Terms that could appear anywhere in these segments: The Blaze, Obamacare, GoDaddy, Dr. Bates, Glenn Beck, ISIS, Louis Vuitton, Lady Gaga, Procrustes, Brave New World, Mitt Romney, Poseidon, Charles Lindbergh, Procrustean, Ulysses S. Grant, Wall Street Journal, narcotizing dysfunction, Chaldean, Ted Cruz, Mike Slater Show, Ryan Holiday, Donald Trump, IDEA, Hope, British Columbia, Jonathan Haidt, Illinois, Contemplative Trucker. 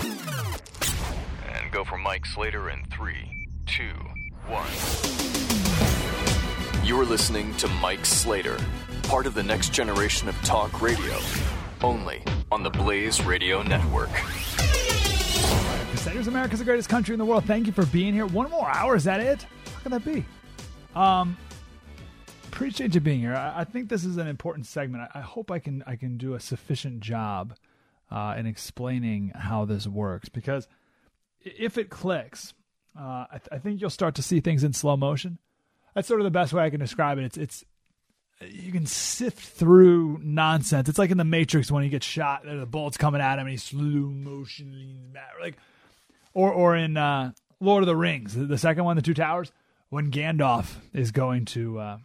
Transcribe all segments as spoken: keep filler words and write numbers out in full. And go for Mike Slater in three, two, one. You're listening to Mike Slater, part of the next generation of talk radio, only on the Blaze Radio Network. Crusaders, America's the greatest country in the world. Thank you for being here. One more hour, is that it? How can that be? Um, appreciate you being here. I, I think this is an important segment. I, I hope I can I can do a sufficient job uh, in explaining how this works, because if it clicks, uh, I, th- I think you'll start to see things in slow motion. That's sort of the best way I can describe it. It's it's you can sift through nonsense. It's like in the Matrix when he gets shot, the bullet's coming at him, and he slow motion leans back. Like, or or in uh, Lord of the Rings, the second one, The Two Towers, when Gandalf is going to uh,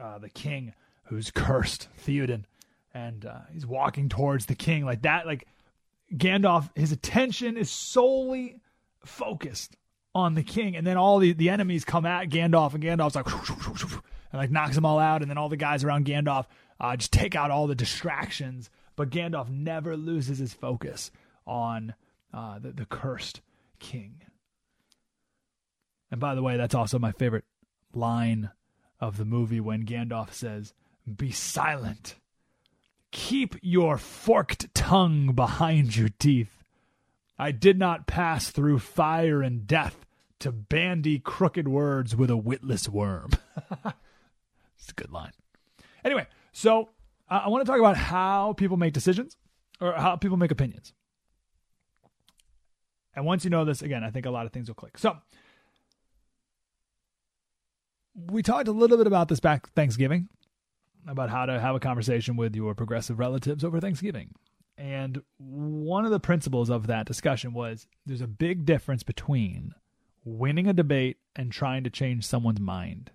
uh, the king who's cursed, Theoden, and uh, he's walking towards the king like that. Like Gandalf, his attention is solely focused on the king, and then all the, the enemies come at Gandalf, and Gandalf's like... Whoosh, whoosh, whoosh, and like knocks them all out, and then all the guys around Gandalf uh, just take out all the distractions. But Gandalf never loses his focus on uh, the, the cursed king. And by the way, that's also my favorite line of the movie when Gandalf says, "Be silent. Keep your forked tongue behind your teeth. I did not pass through fire and death to bandy crooked words with a witless worm." It's a good line. Anyway, so uh, I want to talk about how people make decisions or how people make opinions. And once you know this, again, I think a lot of things will click. So we talked a little bit about this back Thanksgiving, about how to have a conversation with your progressive relatives over Thanksgiving. And one of the principles of that discussion was there's a big difference between winning a debate and trying to change someone's mind.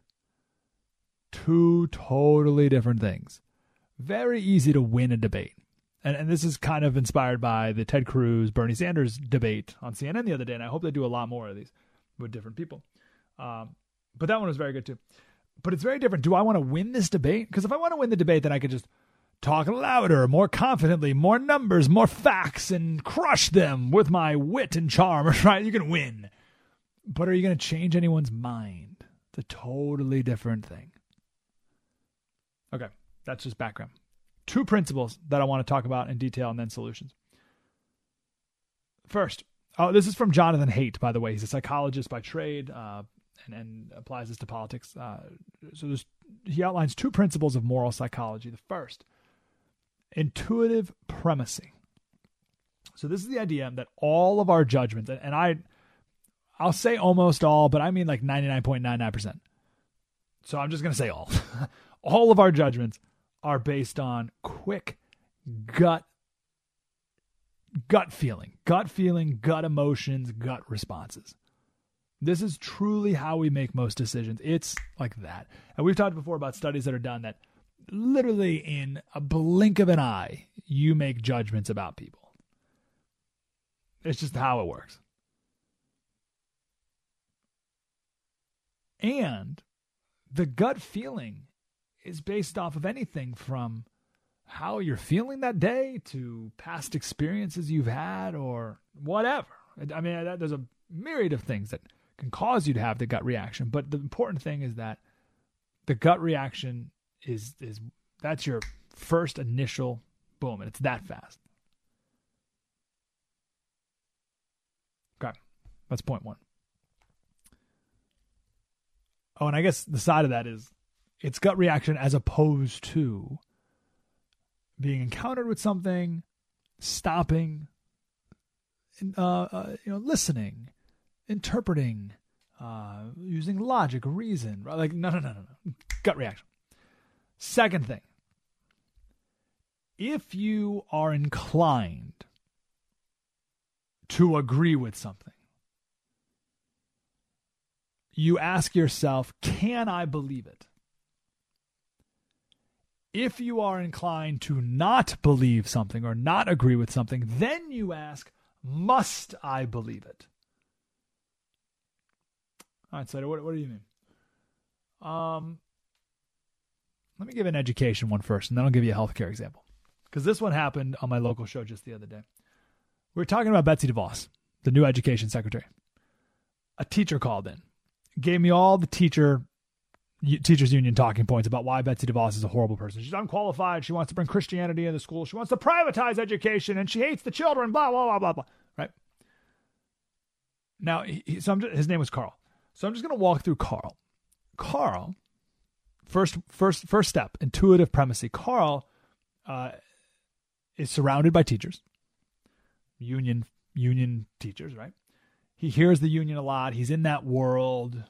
Two totally different things. Very easy to win a debate. And and this is kind of inspired by the Ted Cruz, Bernie Sanders debate on C N N the other day. And I hope they do a lot more of these with different people. Um, but that one was very good too. But it's very different. Do I want to win this debate? Because if I want to win the debate, then I could just talk louder, more confidently, more numbers, more facts, and crush them with my wit and charm, right? You can win. But are you going to change anyone's mind? It's a totally different thing. Okay, that's just background. Two principles that I want to talk about in detail and then solutions. First, oh, this is from Jonathan Haidt, by the way. He's a psychologist by trade uh, and, and applies this to politics. Uh, so there's, he outlines two principles of moral psychology. The first, intuitive premising. So this is the idea that all of our judgments, and, and I, I'll say almost all, but I mean like ninety-nine point nine nine percent. So I'm just going to say all. All of our judgments are based on quick gut, gut feeling, gut feeling, gut emotions, gut responses. This is truly how we make most decisions. It's like that. And we've talked before about studies that are done that literally in a blink of an eye, you make judgments about people. It's just how it works. And the gut feeling is based off of anything from how you're feeling that day to past experiences you've had or whatever. I mean, that, there's a myriad of things that can cause you to have the gut reaction. But the important thing is that the gut reaction is, is that's your first initial boom, and it's that fast. Okay, that's point one. Oh, and I guess the side of that is it's gut reaction as opposed to being encountered with something, stopping, uh, uh, you know, listening, interpreting, uh, using logic, reason. Right? Like, no, no, no, no, no. Gut reaction. Second thing, if you are inclined to agree with something, you ask yourself, can I believe it? If you are inclined to not believe something or not agree with something, then you ask, must I believe it? All right, Slater, what, what do you mean? Um, let me give an education one first, and then I'll give you a healthcare example. Because this one happened on my local show just the other day. We were talking about Betsy DeVos, the new education secretary. A teacher called in, gave me all the teacher... teachers union talking points about why Betsy DeVos is a horrible person. She's unqualified. She wants to bring Christianity into school. She wants to privatize education, and she hates the children, blah, blah, blah, blah, blah. Right? Now, he, so I'm just, his name was Carl. So I'm just going to walk through Carl. Carl, first first, first step, intuitive premise. Carl uh, is surrounded by teachers, union union teachers, right? He hears the union a lot. He's in that world.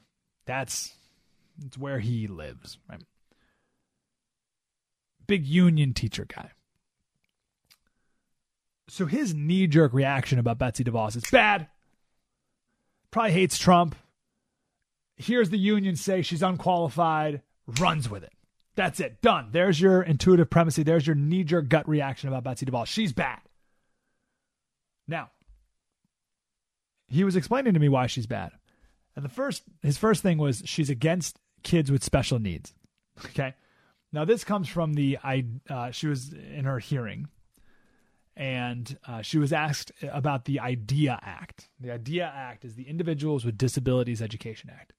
That's... it's where he lives, right? Big union teacher guy. So his knee-jerk reaction about Betsy DeVos is bad. Probably hates Trump. Hears the union say she's unqualified. Runs with it. That's it. Done. There's your intuitive premise. There's your knee-jerk gut reaction about Betsy DeVos. She's bad. Now, he was explaining to me why she's bad. And the first, his first thing was she's against kids with special needs. Okay. Now this comes from the, I, uh, she was in her hearing and uh, she was asked about the IDEA Act. The IDEA Act is the Individuals with Disabilities Education Act.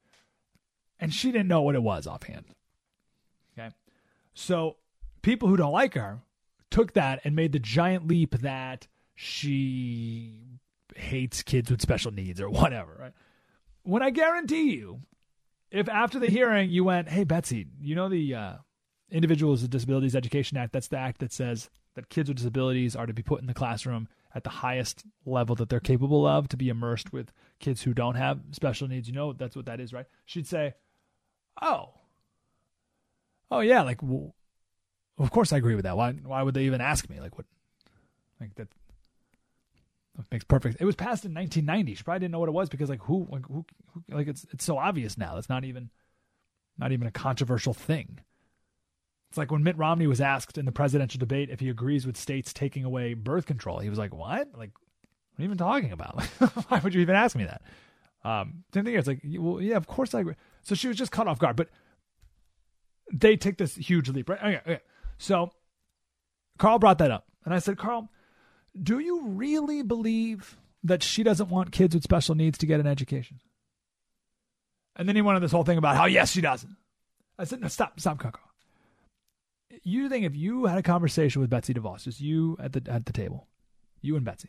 And she didn't know what it was offhand. Okay. So people who don't like her took that and made the giant leap that she hates kids with special needs or whatever, right? When I guarantee you, if after the hearing you went, hey, Betsy, you know the uh, Individuals with Disabilities Education Act, that's the act that says that kids with disabilities are to be put in the classroom at the highest level that they're capable of to be immersed with kids who don't have special needs. You know, that's what that is, right? She'd say, oh, oh, yeah, like, well, of course I agree with that. Why Why would they even ask me? Like, what? Like that. That makes perfect. It was passed in nineteen ninety. She probably didn't know what it was because, like, who, like, who, who, like, it's it's so obvious now. It's not even, not even a controversial thing. It's like when Mitt Romney was asked in the presidential debate if he agrees with states taking away birth control. He was like, "What? Like, what are you even talking about? Like, why would you even ask me that?" Um, same thing here. It's like, well, yeah, of course I agree. So she was just caught off guard. But they take this huge leap, right? Okay, okay. So Carl brought that up, and I said, Carl, do you really believe that she doesn't want kids with special needs to get an education? And then he went on this whole thing about how, yes, she doesn't. I said, no, stop, stop, Coco. You think if you had a conversation with Betsy DeVos, just you at the at the table, you and Betsy,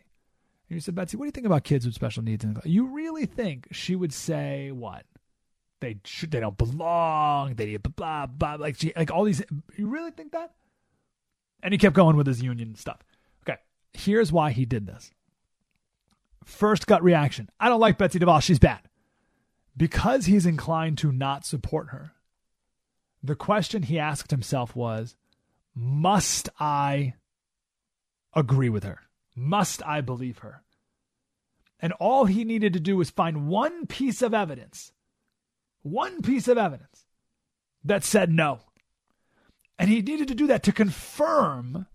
and you said, Betsy, what do you think about kids with special needs in the class? You really think she would say what? They should, they don't belong. They blah, blah, blah. Like, she, like all these. You really think that? And he kept going with his union stuff. Here's why he did this. First gut reaction. I don't like Betsy DeVos. She's bad. Because he's inclined to not support her, the question he asked himself was, must I agree with her? Must I believe her? And all he needed to do was find one piece of evidence, one piece of evidence that said no. And he needed to do that to confirm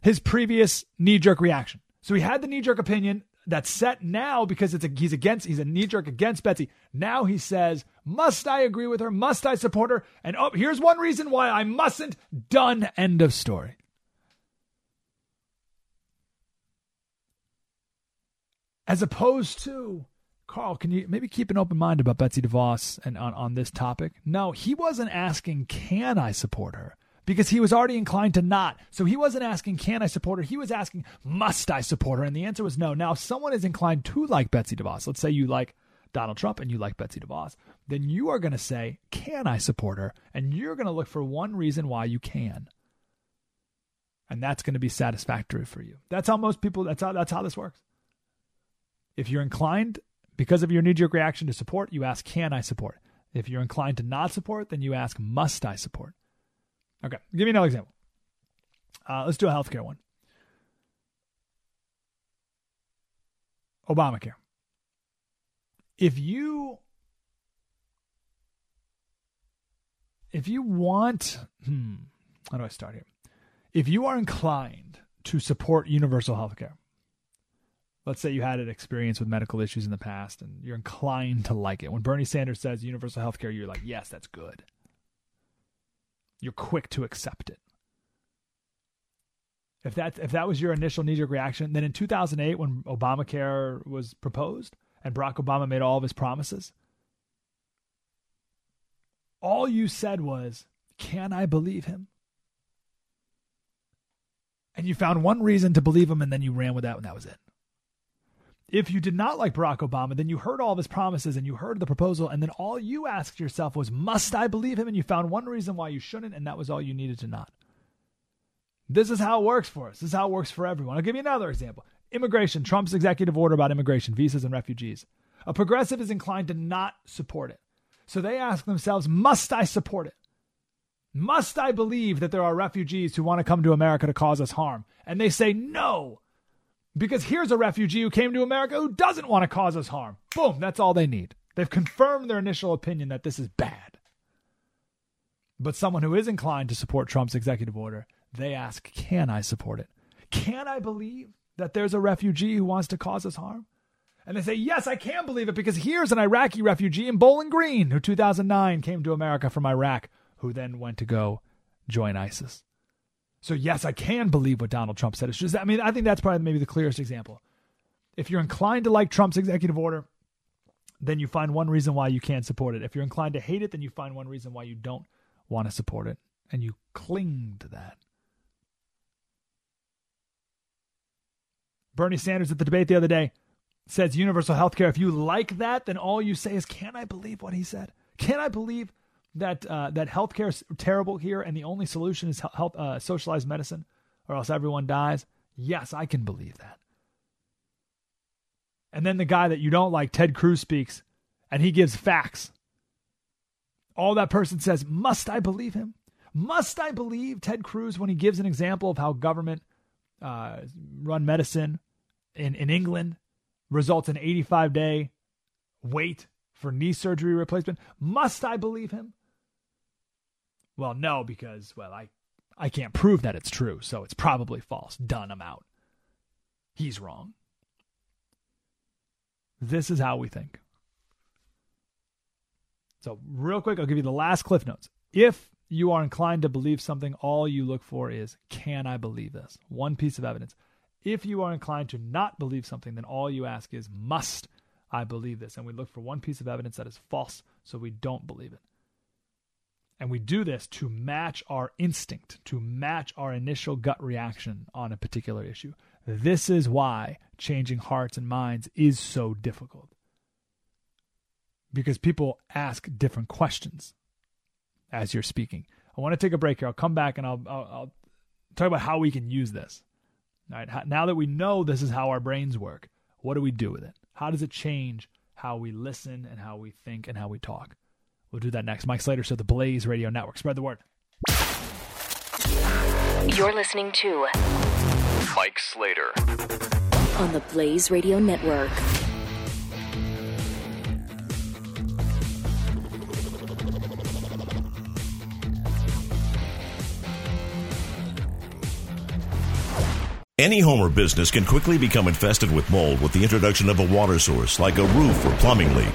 his previous knee-jerk reaction. So he had the knee-jerk opinion that's set now because it's a, he's against, he's a knee-jerk against Betsy. Now he says, must I agree with her? Must I support her? And oh, here's one reason why I mustn't. Done. End of story. As opposed to, Carl, can you maybe keep an open mind about Betsy DeVos and on, on this topic? No, he wasn't asking, can I support her? because he was already inclined to not. So he wasn't asking, can I support her? He was asking, must I support her? And the answer was no. Now, if someone is inclined to like Betsy DeVos, let's say you like Donald Trump and you like Betsy DeVos, then you are going to say, can I support her? And you're going to look for one reason why you can. And that's going to be satisfactory for you. That's how most people, that's how, that's how this works. If you're inclined, because of your knee-jerk reaction to support, you ask, can I support? If you're inclined to not support, then you ask, must I support? Okay, give me another example. Uh, let's do a healthcare one. Obamacare. If you, if you want, hmm, how do I start here? If you are inclined to support universal healthcare, let's say you had an experience with medical issues in the past and you're inclined to like it. When Bernie Sanders says universal healthcare, you're like, yes, that's good. You're quick to accept it. If that, if that was your initial knee-jerk reaction, then in two thousand eight, when Obamacare was proposed and Barack Obama made all of his promises, all you said was, can I believe him? And you found one reason to believe him, and then you ran with that, and that was it. If you did not like Barack Obama, then you heard all of his promises, and you heard the proposal, and then all you asked yourself was, must I believe him? And you found one reason why you shouldn't, and that was all you needed to not. This is how it works for us. This is how it works for everyone. I'll give you another example. Immigration, Trump's executive order about immigration, visas, and refugees. A progressive is inclined to not support it. So they ask themselves, must I support it? Must I believe that there are refugees who want to come to America to cause us harm? And they say no, because here's a refugee who came to America who doesn't want to cause us harm. Boom, that's all they need. They've confirmed their initial opinion that this is bad. But someone who is inclined to support Trump's executive order, they ask, can I support it? Can I believe that there's a refugee who wants to cause us harm? And they say, yes, I can believe it, because here's an Iraqi refugee in Bowling Green who in two thousand nine came to America from Iraq, who then went to go join ISIS. So yes, I can believe what Donald Trump said. It's just, I mean, I think that's probably maybe the clearest example. If you're inclined to like Trump's executive order, then you find one reason why you can't support it. If you're inclined to hate it, then you find one reason why you don't want to support it, and you cling to that. Bernie Sanders at the debate the other day says universal health care. If you like that, then all you say is, can I believe what he said? Can I believe that uh, that healthcare is terrible here, and the only solution is health, uh, socialized medicine, or else everyone dies? Yes, I can believe that. And then the guy that you don't like, Ted Cruz, speaks, and he gives facts. All that person says, must I believe him? Must I believe Ted Cruz when he gives an example of how government-run uh, medicine in, in England results in eighty-five day wait for knee surgery replacement? Must I believe him? Well, no, because, well, I, I can't prove that it's true, so it's probably false. Done, I'm out. He's wrong. This is how we think. So real quick, I'll give you the last Cliff Notes. If you are inclined to believe something, all you look for is, can I believe this? One piece of evidence. If you are inclined to not believe something, then all you ask is, must I believe this? And we look for one piece of evidence that is false, so we don't believe it. And we do this to match our instinct, to match our initial gut reaction on a particular issue. This is why changing hearts and minds is so difficult, because people ask different questions as you're speaking. I want to take a break here. I'll come back and I'll, I'll, I'll talk about how we can use this. All right. Now that we know this is how our brains work, what do we do with it? How does it change how we listen and how we think and how we talk? We'll do that next. Mike Slater, so the Blaze Radio Network. Spread the word. You're listening to Mike Slater on the Blaze Radio Network. Any home or business can quickly become infested with mold with the introduction of a water source like a roof or plumbing leak.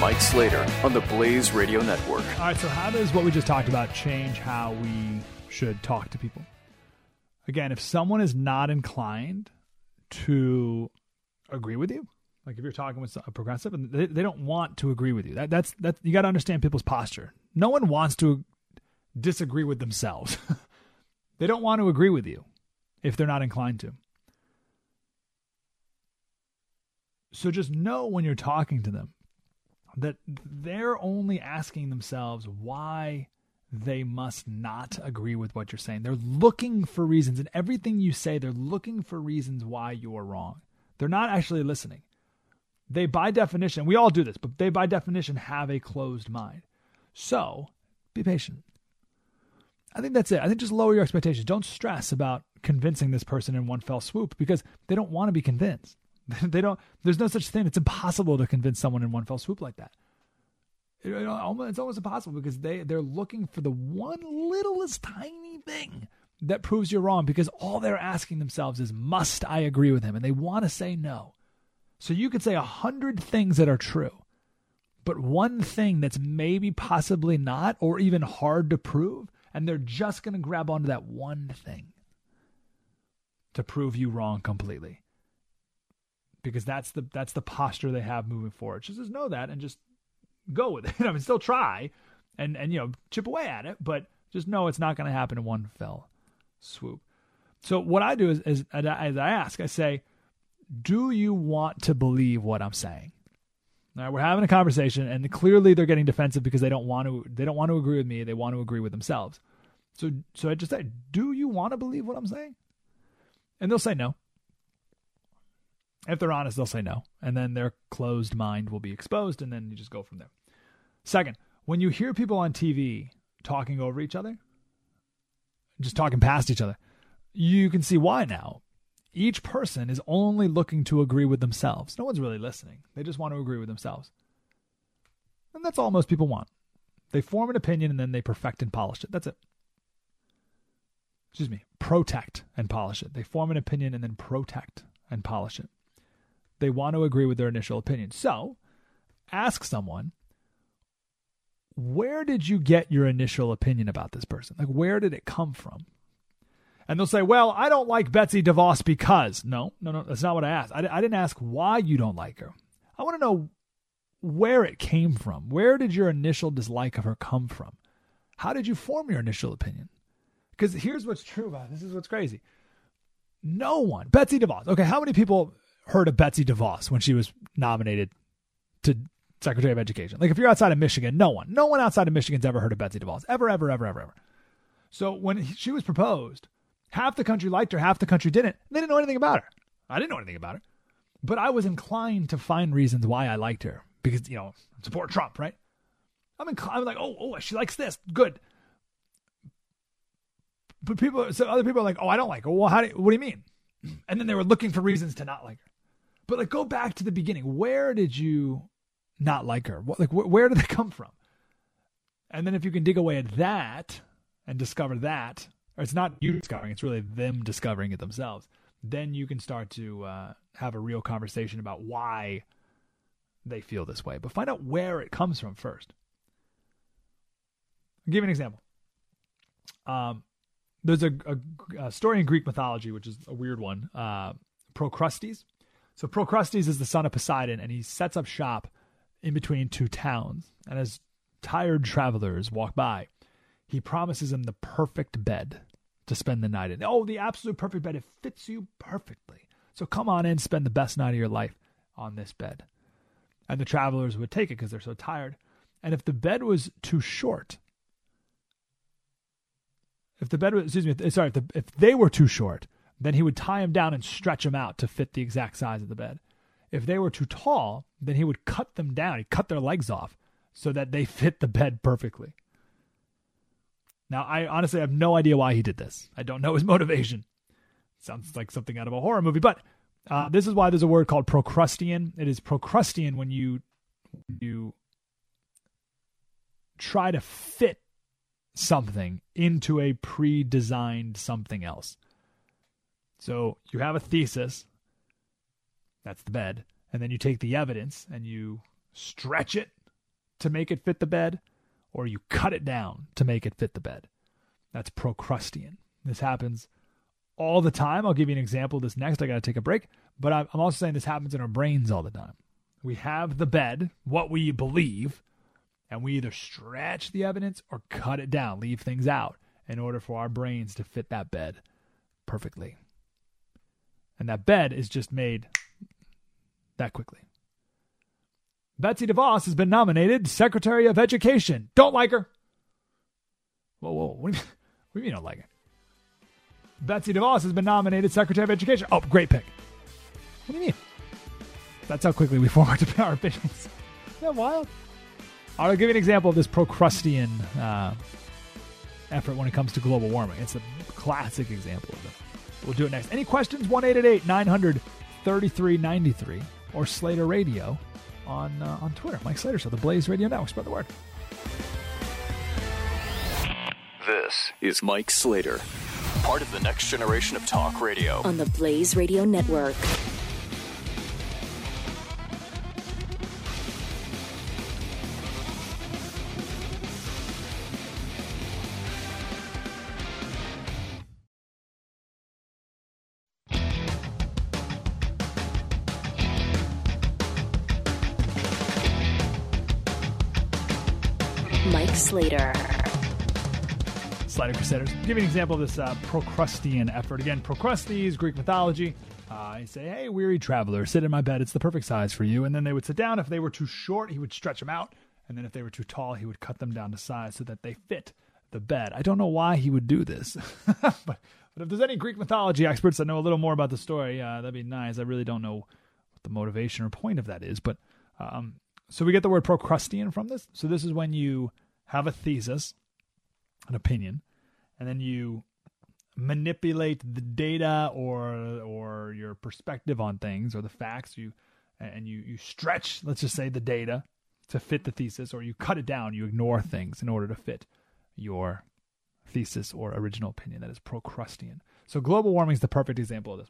Mike Slater on the Blaze Radio Network. All right, so how does what we just talked about change how we should talk to people? Again, if someone is not inclined to agree with you, like if you're talking with a progressive and they, they don't want to agree with you, that, that's that you got to understand people's posture. No one wants to disagree with themselves. They don't want to agree with you if they're not inclined to. So just know when you're talking to them that they're only asking themselves why they must not agree with what you're saying. They're looking for reasons. In everything you say, they're looking for reasons why you're wrong. They're not actually listening. They, by definition, we all do this, but they, by definition, have a closed mind. So be patient. I think that's it. I think just lower your expectations. Don't stress about convincing this person in one fell swoop because they don't want to be convinced. They don't. There's no such thing. It's impossible to convince someone in one fell swoop like that. It, it, it's almost impossible because they, they're looking for the one littlest tiny thing that proves you're wrong because all they're asking themselves is, must I agree with him? And they want to say no. So you could say a hundred things that are true, but one thing that's maybe possibly not or even hard to prove, and they're just going to grab onto that one thing to prove you wrong completely. Because that's the that's the posture they have moving forward. Just, just know that and just go with it. I mean, still try and, and you know, chip away at it, but just know it's not going to happen in one fell swoop. So what I do is, is, as I ask, I say, do you want to believe what I'm saying? All right, we're having a conversation, and clearly they're getting defensive because they don't want to they don't want to agree with me. They want to agree with themselves. So so I just say, do you want to believe what I'm saying? And they'll say no. If they're honest, they'll say no, and then their closed mind will be exposed, and then you just go from there. Second, when you hear people on T V talking over each other, just talking past each other, you can see why now. Each person is only looking to agree with themselves. No one's really listening. They just want to agree with themselves. And that's all most people want. They form an opinion, and then they perfect and polish it. That's it. Excuse me, protect and polish it. They form an opinion and then protect and polish it. They want to agree with their initial opinion. So ask someone, where did you get your initial opinion about this person? Like, where did it come from? And they'll say, well, I don't like Betsy DeVos because... No, no, no, that's not what I asked. I, I didn't ask why you don't like her. I want to know where it came from. Where did your initial dislike of her come from? How did you form your initial opinion? Because here's what's true about it. This is what's crazy. No one... Betsy DeVos. Okay, how many people... heard of Betsy DeVos when she was nominated to Secretary of Education? Like, if you're outside of Michigan, no one, no one outside of Michigan's ever heard of Betsy DeVos, ever, ever, ever, ever, ever. So when she was proposed, half the country liked her, half the country didn't. They didn't know anything about her. I didn't know anything about her, but I was inclined to find reasons why I liked her because, you know, support Trump, right? I'm inclined, I'm like, oh, oh, she likes this, good. But people, so other people are like, oh, I don't like her. Well, how do, what do you mean? And then they were looking for reasons to not like her. But like, go back to the beginning. Where did you not like her? What, like, wh- where did that come from? And then if you can dig away at that and discover that, or it's not you discovering, it's really them discovering it themselves, then you can start to uh, have a real conversation about why they feel this way. But find out where it comes from first. I'll give you an example. Um, there's a, a, a story in Greek mythology, which is a weird one, uh, Procrustes. So Procrustes is the son of Poseidon, and he sets up shop in between two towns. And as tired travelers walk by, he promises him the perfect bed to spend the night in. Oh, the absolute perfect bed. It fits you perfectly. So come on in, spend the best night of your life on this bed. And the travelers would take it because they're so tired. And if the bed was too short, if the bed was, excuse me, sorry, if, the, if they were too short, then he would tie him down and stretch him out to fit the exact size of the bed. If they were too tall, then he would cut them down. He'd cut their legs off so that they fit the bed perfectly. Now, I honestly have no idea why he did this. I don't know his motivation. Sounds like something out of a horror movie, but uh, this is why there's a word called Procrustean. It is Procrustean when you you try to fit something into a pre-designed something else. So you have a thesis, that's the bed, and then you take the evidence and you stretch it to make it fit the bed, or you cut it down to make it fit the bed. That's Procrustean. This happens all the time. I'll give you an example of this next. I got to take a break. But I'm also saying this happens in our brains all the time. We have the bed, what we believe, and we either stretch the evidence or cut it down, leave things out in order for our brains to fit that bed perfectly. And that bed is just made that quickly. Betsy DeVos has been nominated Secretary of Education. Don't like her. Whoa, whoa. What do you mean, what do you mean don't like her? Betsy DeVos has been nominated Secretary of Education. Oh, great pick. What do you mean? That's how quickly we form our opinions. Isn't that wild? I'll give you an example of this Procrustean uh, effort when it comes to global warming. It's a classic example of it. We'll do it next. Any questions? one eight eight eight nine hundred thirty-three ninety-three or Slater Radio on uh, on Twitter. Mike Slater Show, the Blaze Radio Network. Spread the word. This is Mike Slater, part of the next generation of talk radio on the Blaze Radio Network. Slater. Slater Crusaders. I'll give you an example of this uh, Procrustean effort. Again, Procrustes, Greek mythology. Uh, he'd say, hey, weary traveler, sit in my bed. It's the perfect size for you. And then they would sit down. If they were too short, he would stretch them out. And then if they were too tall, he would cut them down to size so that they fit the bed. I don't know why he would do this. but, but if there's any Greek mythology experts that know a little more about the story, uh, that'd be nice. I really don't know what the motivation or point of that is. But um, so we get the word Procrustean from this. So this is when you have a thesis, an opinion, and then you manipulate the data or or your perspective on things or the facts. You and you you stretch, let's just say, the data to fit the thesis, or you cut it down. You ignore things in order to fit your thesis or original opinion. That is Procrustean. So global warming is the perfect example of this.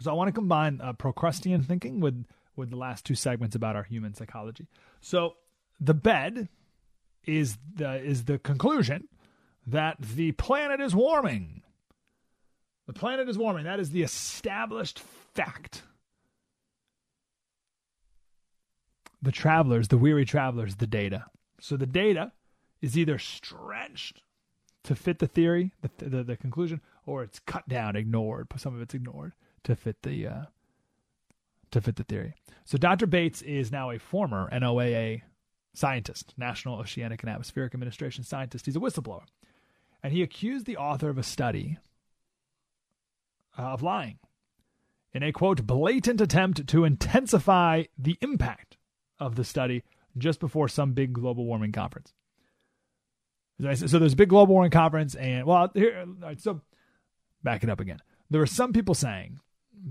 So I want to combine uh, Procrustean thinking with with the last two segments about our human psychology. So the bed is the is the conclusion that the planet is warming. The planet is warming. That is the established fact. The travelers, the weary travelers, the data. So the data is either stretched to fit the theory, the the, the conclusion, or it's cut down, ignored. Some of it's ignored to fit the uh, to fit the theory. So Doctor Bates is now a former N O A A scientist, National Oceanic and Atmospheric Administration scientist. He's a whistleblower. And he accused the author of a study of lying in a, quote, blatant attempt to intensify the impact of the study just before some big global warming conference. So there's a big global warming conference, and, well, here, all right, so back it up again. There were some people saying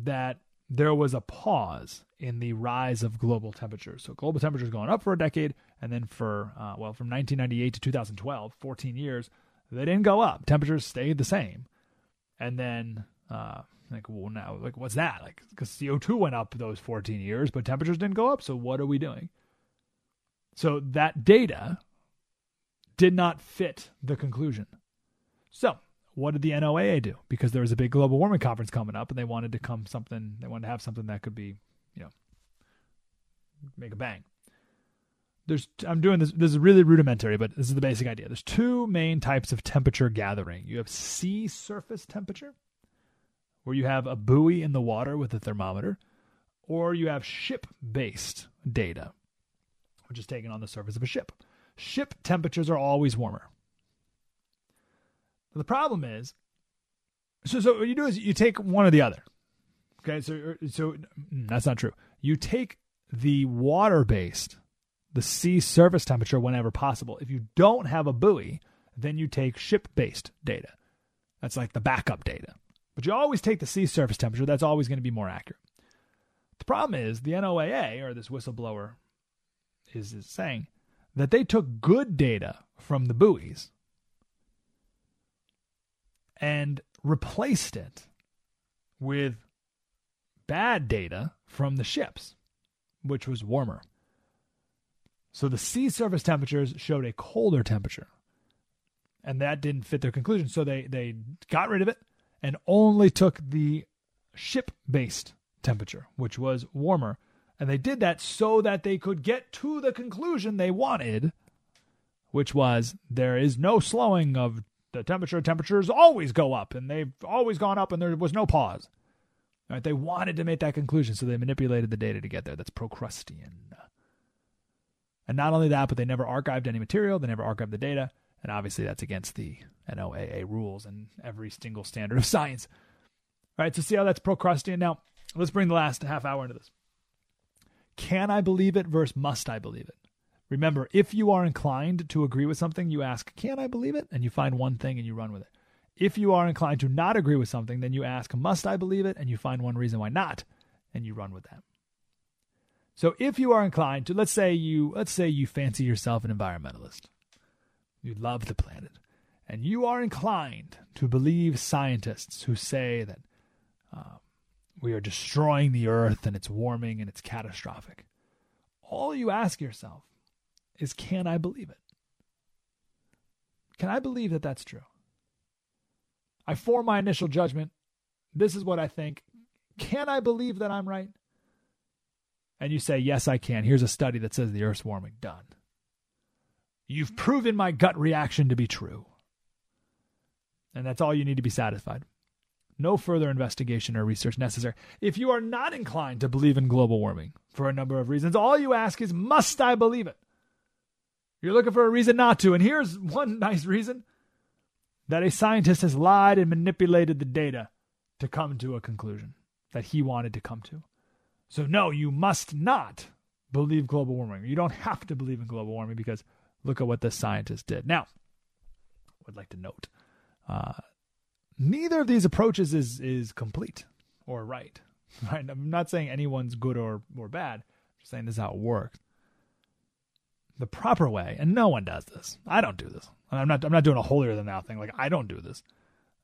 that there was a pause in the rise of global temperatures. So global temperatures going up for a decade, and then for, uh, well, from nineteen ninety-eight to two thousand twelve, fourteen years, they didn't go up. Temperatures stayed the same. And then, uh, like, well, now, like, what's that? Like, because C O two went up those fourteen years, but temperatures didn't go up, so what are we doing? So that data did not fit the conclusion. So what did the N O A A do? Because there was a big global warming conference coming up, and they wanted to come something, they wanted to have something that could be, you know, make a bang. There's, I'm doing this, this is really rudimentary, but this is the basic idea. There's two main types of temperature gathering. You have sea surface temperature, where you have a buoy in the water with a thermometer, or you have ship-based data, which is taken on the surface of a ship. Ship temperatures are always warmer. The problem is, so so what you do is you take one or the other. Okay, so so that's not true. You take the water-based, the sea surface temperature whenever possible. If you don't have a buoy, then you take ship-based data. That's like the backup data. But you always take the sea surface temperature. That's always going to be more accurate. The problem is the N O A A, or this whistleblower, is, is saying that they took good data from the buoys and replaced it with bad data from the ships, which was warmer. So the sea surface temperatures showed a colder temperature, and that didn't fit their conclusion. So they, they got rid of it and only took the ship-based temperature, which was warmer. And they did that so that they could get to the conclusion they wanted, which was there is no slowing of the temperature. Temperatures always go up, and they've always gone up, and there was no pause. All right, they wanted to make that conclusion, so they manipulated the data to get there. That's Procrustean. And not only that, but they never archived any material. They never archived the data. And obviously that's against the N O A A rules and every single standard of science. All right, so see how that's Procrustean. Now, let's bring the last half hour into this. Can I believe it versus must I believe it? Remember, if you are inclined to agree with something, you ask, can I believe it? And you find one thing and you run with it. If you are inclined to not agree with something, then you ask, must I believe it? And you find one reason why not, and you run with that. So if you are inclined to, let's say you, let's say you fancy yourself an environmentalist. You love the planet. And you are inclined to believe scientists who say that uh, we are destroying the earth and it's warming and it's catastrophic. All you ask yourself is, can I believe it? Can I believe that that's true? I form my initial judgment. This is what I think. Can I believe that I'm right? And you say, yes, I can. Here's a study that says the earth's warming. Done. You've proven my gut reaction to be true. And that's all you need to be satisfied. No further investigation or research necessary. If you are not inclined to believe in global warming for a number of reasons, all you ask is, must I believe it? You're looking for a reason not to. And here's one nice reason: that a scientist has lied and manipulated the data to come to a conclusion that he wanted to come to. So no, you must not believe global warming. You don't have to believe in global warming because look at what the scientists did. Now, I would like to note, uh, neither of these approaches is is complete or right. Right? I'm not saying anyone's good or, or bad. I'm just saying this is how it works. The proper way, and no one does this. I don't do this. I'm not I'm not doing a holier-than-thou thing. Like, I don't do this.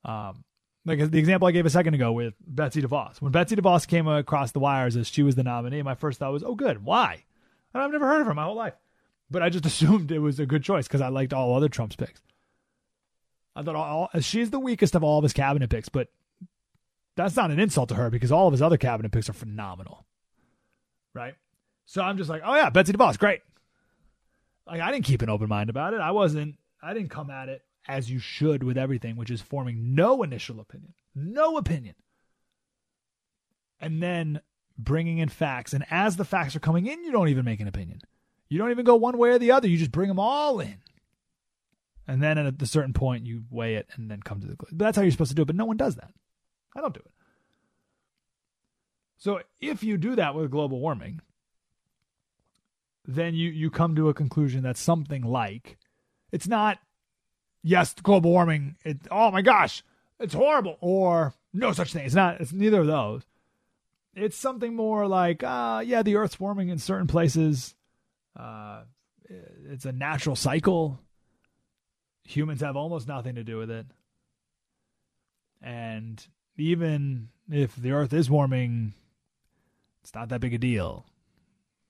Um, like the example I gave a second ago with Betsy DeVos. When Betsy DeVos came across the wires as she was the nominee, my first thought was, oh, good. Why? And I've never heard of her my whole life. But I just assumed it was a good choice because I liked all other Trump's picks. I thought all, she's the weakest of all of his cabinet picks, but that's not an insult to her because all of his other cabinet picks are phenomenal, right? So I'm just like, oh yeah, Betsy DeVos, great. Like, I didn't keep an open mind about it. I wasn't. I didn't come at it as you should with everything, which is forming no initial opinion, no opinion, and then bringing in facts. And as the facts are coming in, you don't even make an opinion. You don't even go one way or the other. You just bring them all in. And then at a certain point, you weigh it and then come to the conclusion. That's how you're supposed to do it, but no one does that. I don't do it. So if you do that with global warming, then you, you come to a conclusion that's something like, it's not, yes, global warming, it, oh my gosh, it's horrible, or no such thing. It's not, it's neither of those. It's something more like, uh, yeah, the earth's warming in certain places. Uh, it's a natural cycle. Humans have almost nothing to do with it. And even if the earth is warming, it's not that big a deal.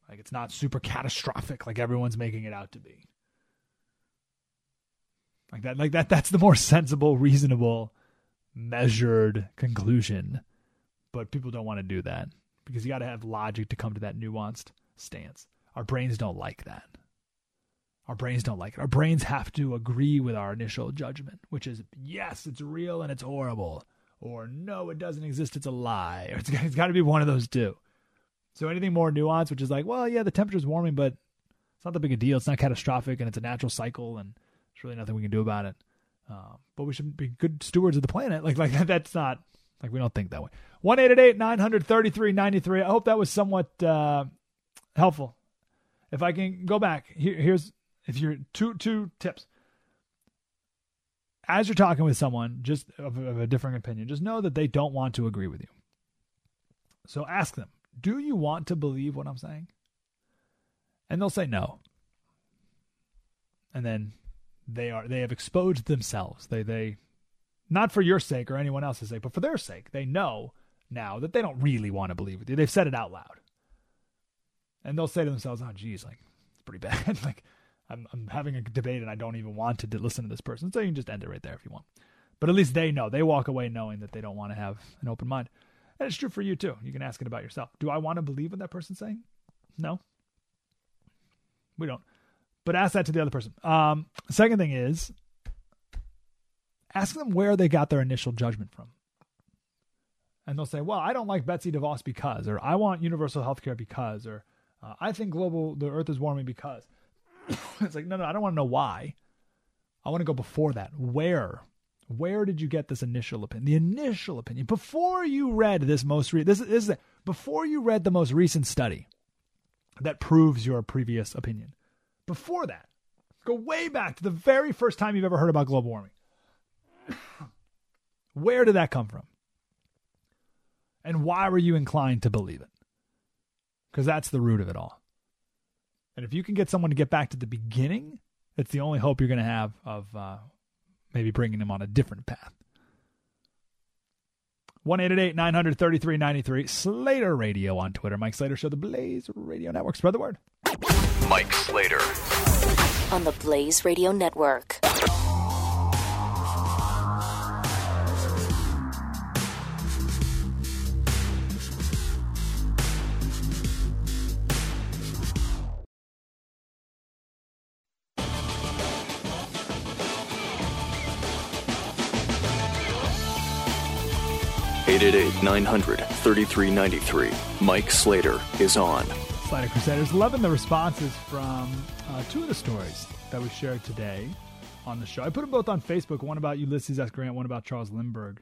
Like, it's not super catastrophic like everyone's making it out to be. Like that, like that, that's the more sensible, reasonable, measured conclusion. But people don't want to do that because you got to have logic to come to that nuanced stance. Our brains don't like that. Our brains don't like it. Our brains have to agree with our initial judgment, which is, yes, it's real and it's horrible, or no, it doesn't exist, it's a lie. Or it's, it's got to be one of those two. So anything more nuanced, which is like, well, yeah, the temperature's warming, but it's not that big a deal. It's not catastrophic, and it's a natural cycle, and there's really nothing we can do about it. Um, but we should be good stewards of the planet. Like, like that's not, like, we don't think that way. one eight eight eight, nine three three, nine three. I hope that was somewhat uh, helpful. If I can go back, here, here's, if you're two, two tips. As you're talking with someone just of, of a different opinion, just know that they don't want to agree with you. So ask them, do you want to believe what I'm saying? And they'll say no. And then they are, they have exposed themselves. They, they, not for your sake or anyone else's sake, but for their sake, they know now that they don't really want to believe with you. They've said it out loud. And they'll say to themselves, oh, geez, like, it's pretty bad. Like, I'm I'm having a debate and I don't even want to d- listen to this person. So you can just end it right there if you want. But at least they know. They walk away knowing that they don't want to have an open mind. And it's true for you, too. You can ask it about yourself. Do I want to believe what that person's saying? No. We don't. But ask that to the other person. Um, second thing is, ask them where they got their initial judgment from. And they'll say, well, I don't like Betsy DeVos because, or I want universal health care because, or Uh, I think global the earth is warming because. It's like, no, no, I don't want to know why. I want to go before that. Where? Where did you get this initial opinion? The initial opinion. Before you read this most re- this, this is before you read the most recent study that proves your previous opinion. Before that, go way back to the very first time you've ever heard about global warming. Where did that come from? And why were you inclined to believe it? Because that's the root of it all. And if you can get someone to get back to the beginning, that's the only hope you're going to have of uh, maybe bringing them on a different path. one eight eight eight, nine three three, nine three. Slater Radio on Twitter. Mike Slater Show, the Blaze Radio Network. Spread the word. Mike Slater. On the Blaze Radio Network. eight eight eight, nine hundred, thirty-three ninety-three. Mike Slater is on. Slater Crusaders, loving the responses from uh, two of the stories that we shared today on the show. I put them both on Facebook, one about Ulysses S. Grant, one about Charles Lindbergh.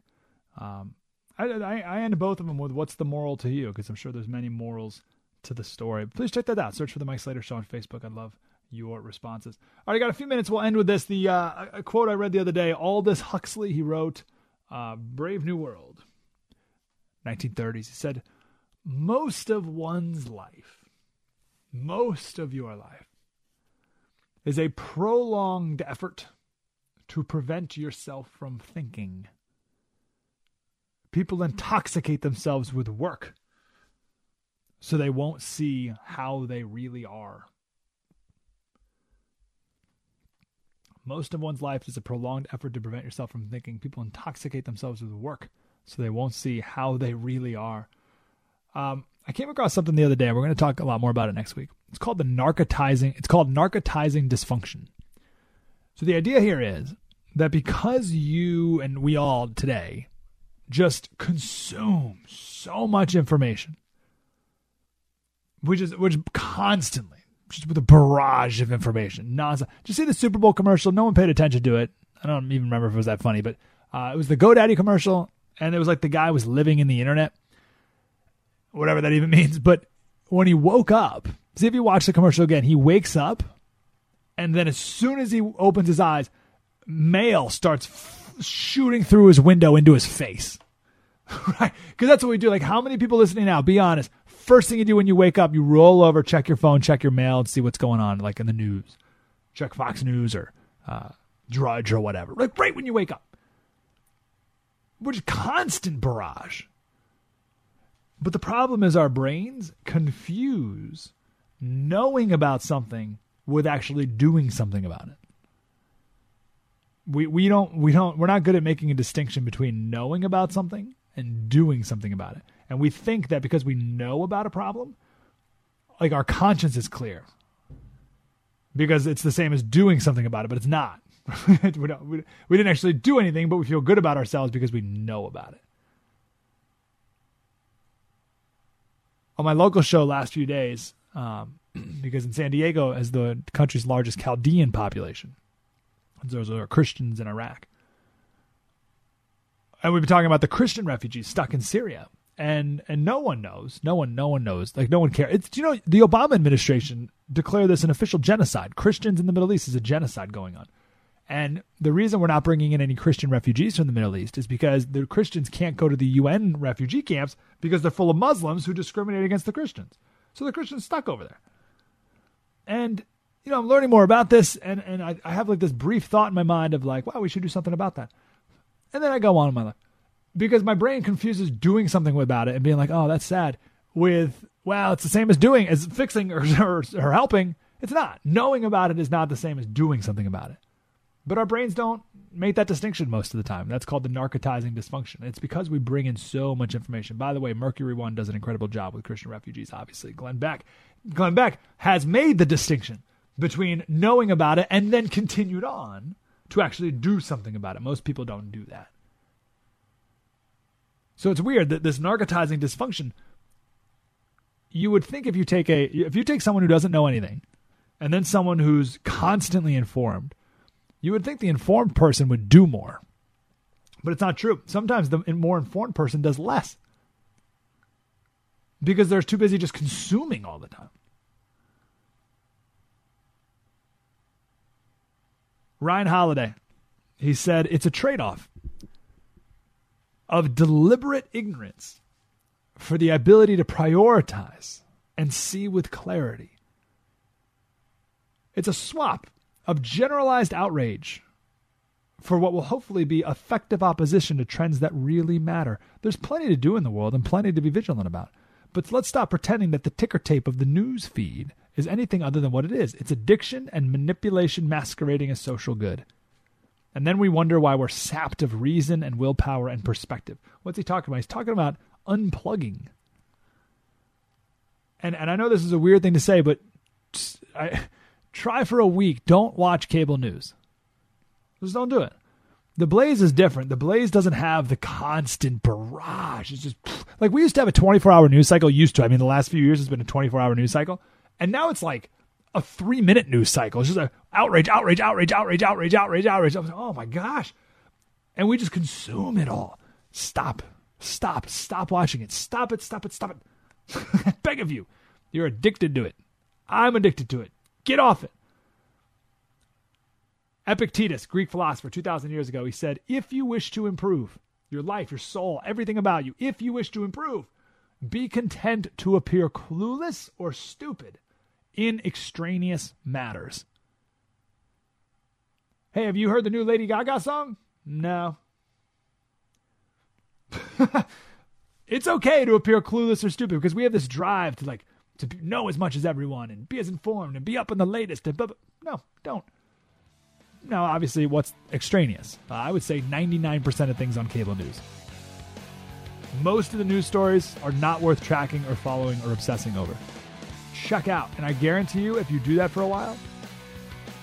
Um, I, I, I end both of them with, what's the moral to you? Because I'm sure there's many morals to the story. Please check that out. Search for the Mike Slater Show on Facebook. I'd love your responses. All right, I got a few minutes. We'll end with this. The uh, a quote I read the other day, Aldous Huxley, he wrote uh, Brave New World. nineteen thirties. He said, most of one's life, most of your life, is a prolonged effort to prevent yourself from thinking. People intoxicate themselves with work so they won't see how they really are. Most of one's life is a prolonged effort to prevent yourself from thinking. People intoxicate themselves with work so they won't see how they really are. Um, I came across something the other day. We're going to talk a lot more about it next week. It's called the narcotizing. It's called narcotizing dysfunction. So the idea here is that because you and we all today just consume so much information, which is which constantly, just with a barrage of information. Nonstop. Did you see the Super Bowl commercial? No one paid attention to it. I don't even remember if it was that funny, but uh, it was the GoDaddy commercial. And it was like the guy was living in the internet, whatever that even means. But when he woke up, see if you watch the commercial again, he wakes up and then as soon as he opens his eyes, mail starts f- shooting through his window into his face, right? Because that's what we do. Like how many people listening now, be honest, first thing you do when you wake up, you roll over, check your phone, check your mail and see what's going on like in the news, check Fox News or uh, Drudge or whatever, like right when you wake up. Which constant barrage. But the problem is our brains confuse knowing about something with actually doing something about it. we, we don't we don't we're not good at making a distinction between knowing about something and doing something about it. And we think that because we know about a problem, like our conscience is clear because it's the same as doing something about it, but it's not. we, don't, we, we didn't actually do anything, but we feel good about ourselves because we know about it. On my local show last few days, um, because in San Diego is the country's largest Chaldean population. Those are Christians in Iraq. And we've been talking about the Christian refugees stuck in Syria. And and no one knows. No one, no one knows. Like, no one cares. It's, you know, the Obama administration declared this an official genocide. Christians in the Middle East is a genocide going on. And the reason we're not bringing in any Christian refugees from the Middle East is because the Christians can't go to the U N refugee camps because they're full of Muslims who discriminate against the Christians. So the Christians stuck over there. And, you know, I'm learning more about this. And, and I, I have like this brief thought in my mind of like, wow, we should do something about that. And then I go on in my life because my brain confuses doing something about it and being like, oh, that's sad with, wow, it's the same as doing as fixing or, or, or helping. It's not. Knowing about it is not the same as doing something about it. But our brains don't make that distinction most of the time. That's called the narcotizing dysfunction. It's because we bring in so much information. By the way, Mercury One does an incredible job with Christian refugees, obviously. Glenn Beck. Glenn Beck has made the distinction between knowing about it and then continued on to actually do something about it. Most people don't do that. So it's weird that this narcotizing dysfunction, you would think if you take a if you take someone who doesn't know anything and then someone who's constantly informed, you would think the informed person would do more, but it's not true. Sometimes the more informed person does less because they're too busy just consuming all the time. Ryan Holiday, he said, it's a trade-off of deliberate ignorance for the ability to prioritize and see with clarity. It's a swap of generalized outrage for what will hopefully be effective opposition to trends that really matter. There's plenty to do in the world and plenty to be vigilant about. But let's stop pretending that the ticker tape of the news feed is anything other than what it is. It's addiction and manipulation masquerading as social good. And then we wonder why we're sapped of reason and willpower and perspective. What's he talking about? He's talking about unplugging. And and I know this is a weird thing to say, but I... Try for a week. Don't watch cable news. Just don't do it. The Blaze is different. The Blaze doesn't have the constant barrage. It's just like we used to have a twenty-four hour news cycle. Used to. I mean, the last few years has been a twenty-four hour news cycle. And now it's like a three minute news cycle. It's just like outrage, outrage, outrage, outrage, outrage, outrage, outrage. I was like, oh my gosh. And we just consume it all. Stop. Stop. Stop watching it. Stop it. Stop it. Stop it. I beg of you. You're addicted to it. I'm addicted to it. Get off it. Epictetus, Greek philosopher, two thousand years ago, he said, if you wish to improve your life, your soul, everything about you, if you wish to improve, be content to appear clueless or stupid in extraneous matters. Hey, have you heard the new Lady Gaga song? No. It's okay to appear clueless or stupid because we have this drive to like, to know as much as everyone and be as informed and be up on the latest. And blah, blah. No, don't. Now, obviously, what's extraneous? Uh, I would say ninety-nine percent of things on cable news. Most of the news stories are not worth tracking or following or obsessing over. Check out. And I guarantee you, if you do that for a while,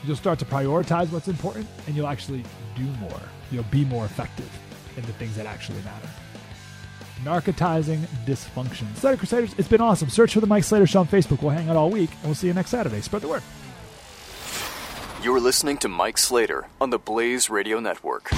you'll start to prioritize what's important and you'll actually do more. You'll be more effective in the things that actually matter. Narcotizing dysfunction. Slater Crusaders, it's been awesome. Search for The Mike Slater Show on Facebook. We'll hang out all week, and we'll see you next Saturday. Spread the word. You're listening to Mike Slater on the Blaze Radio Network.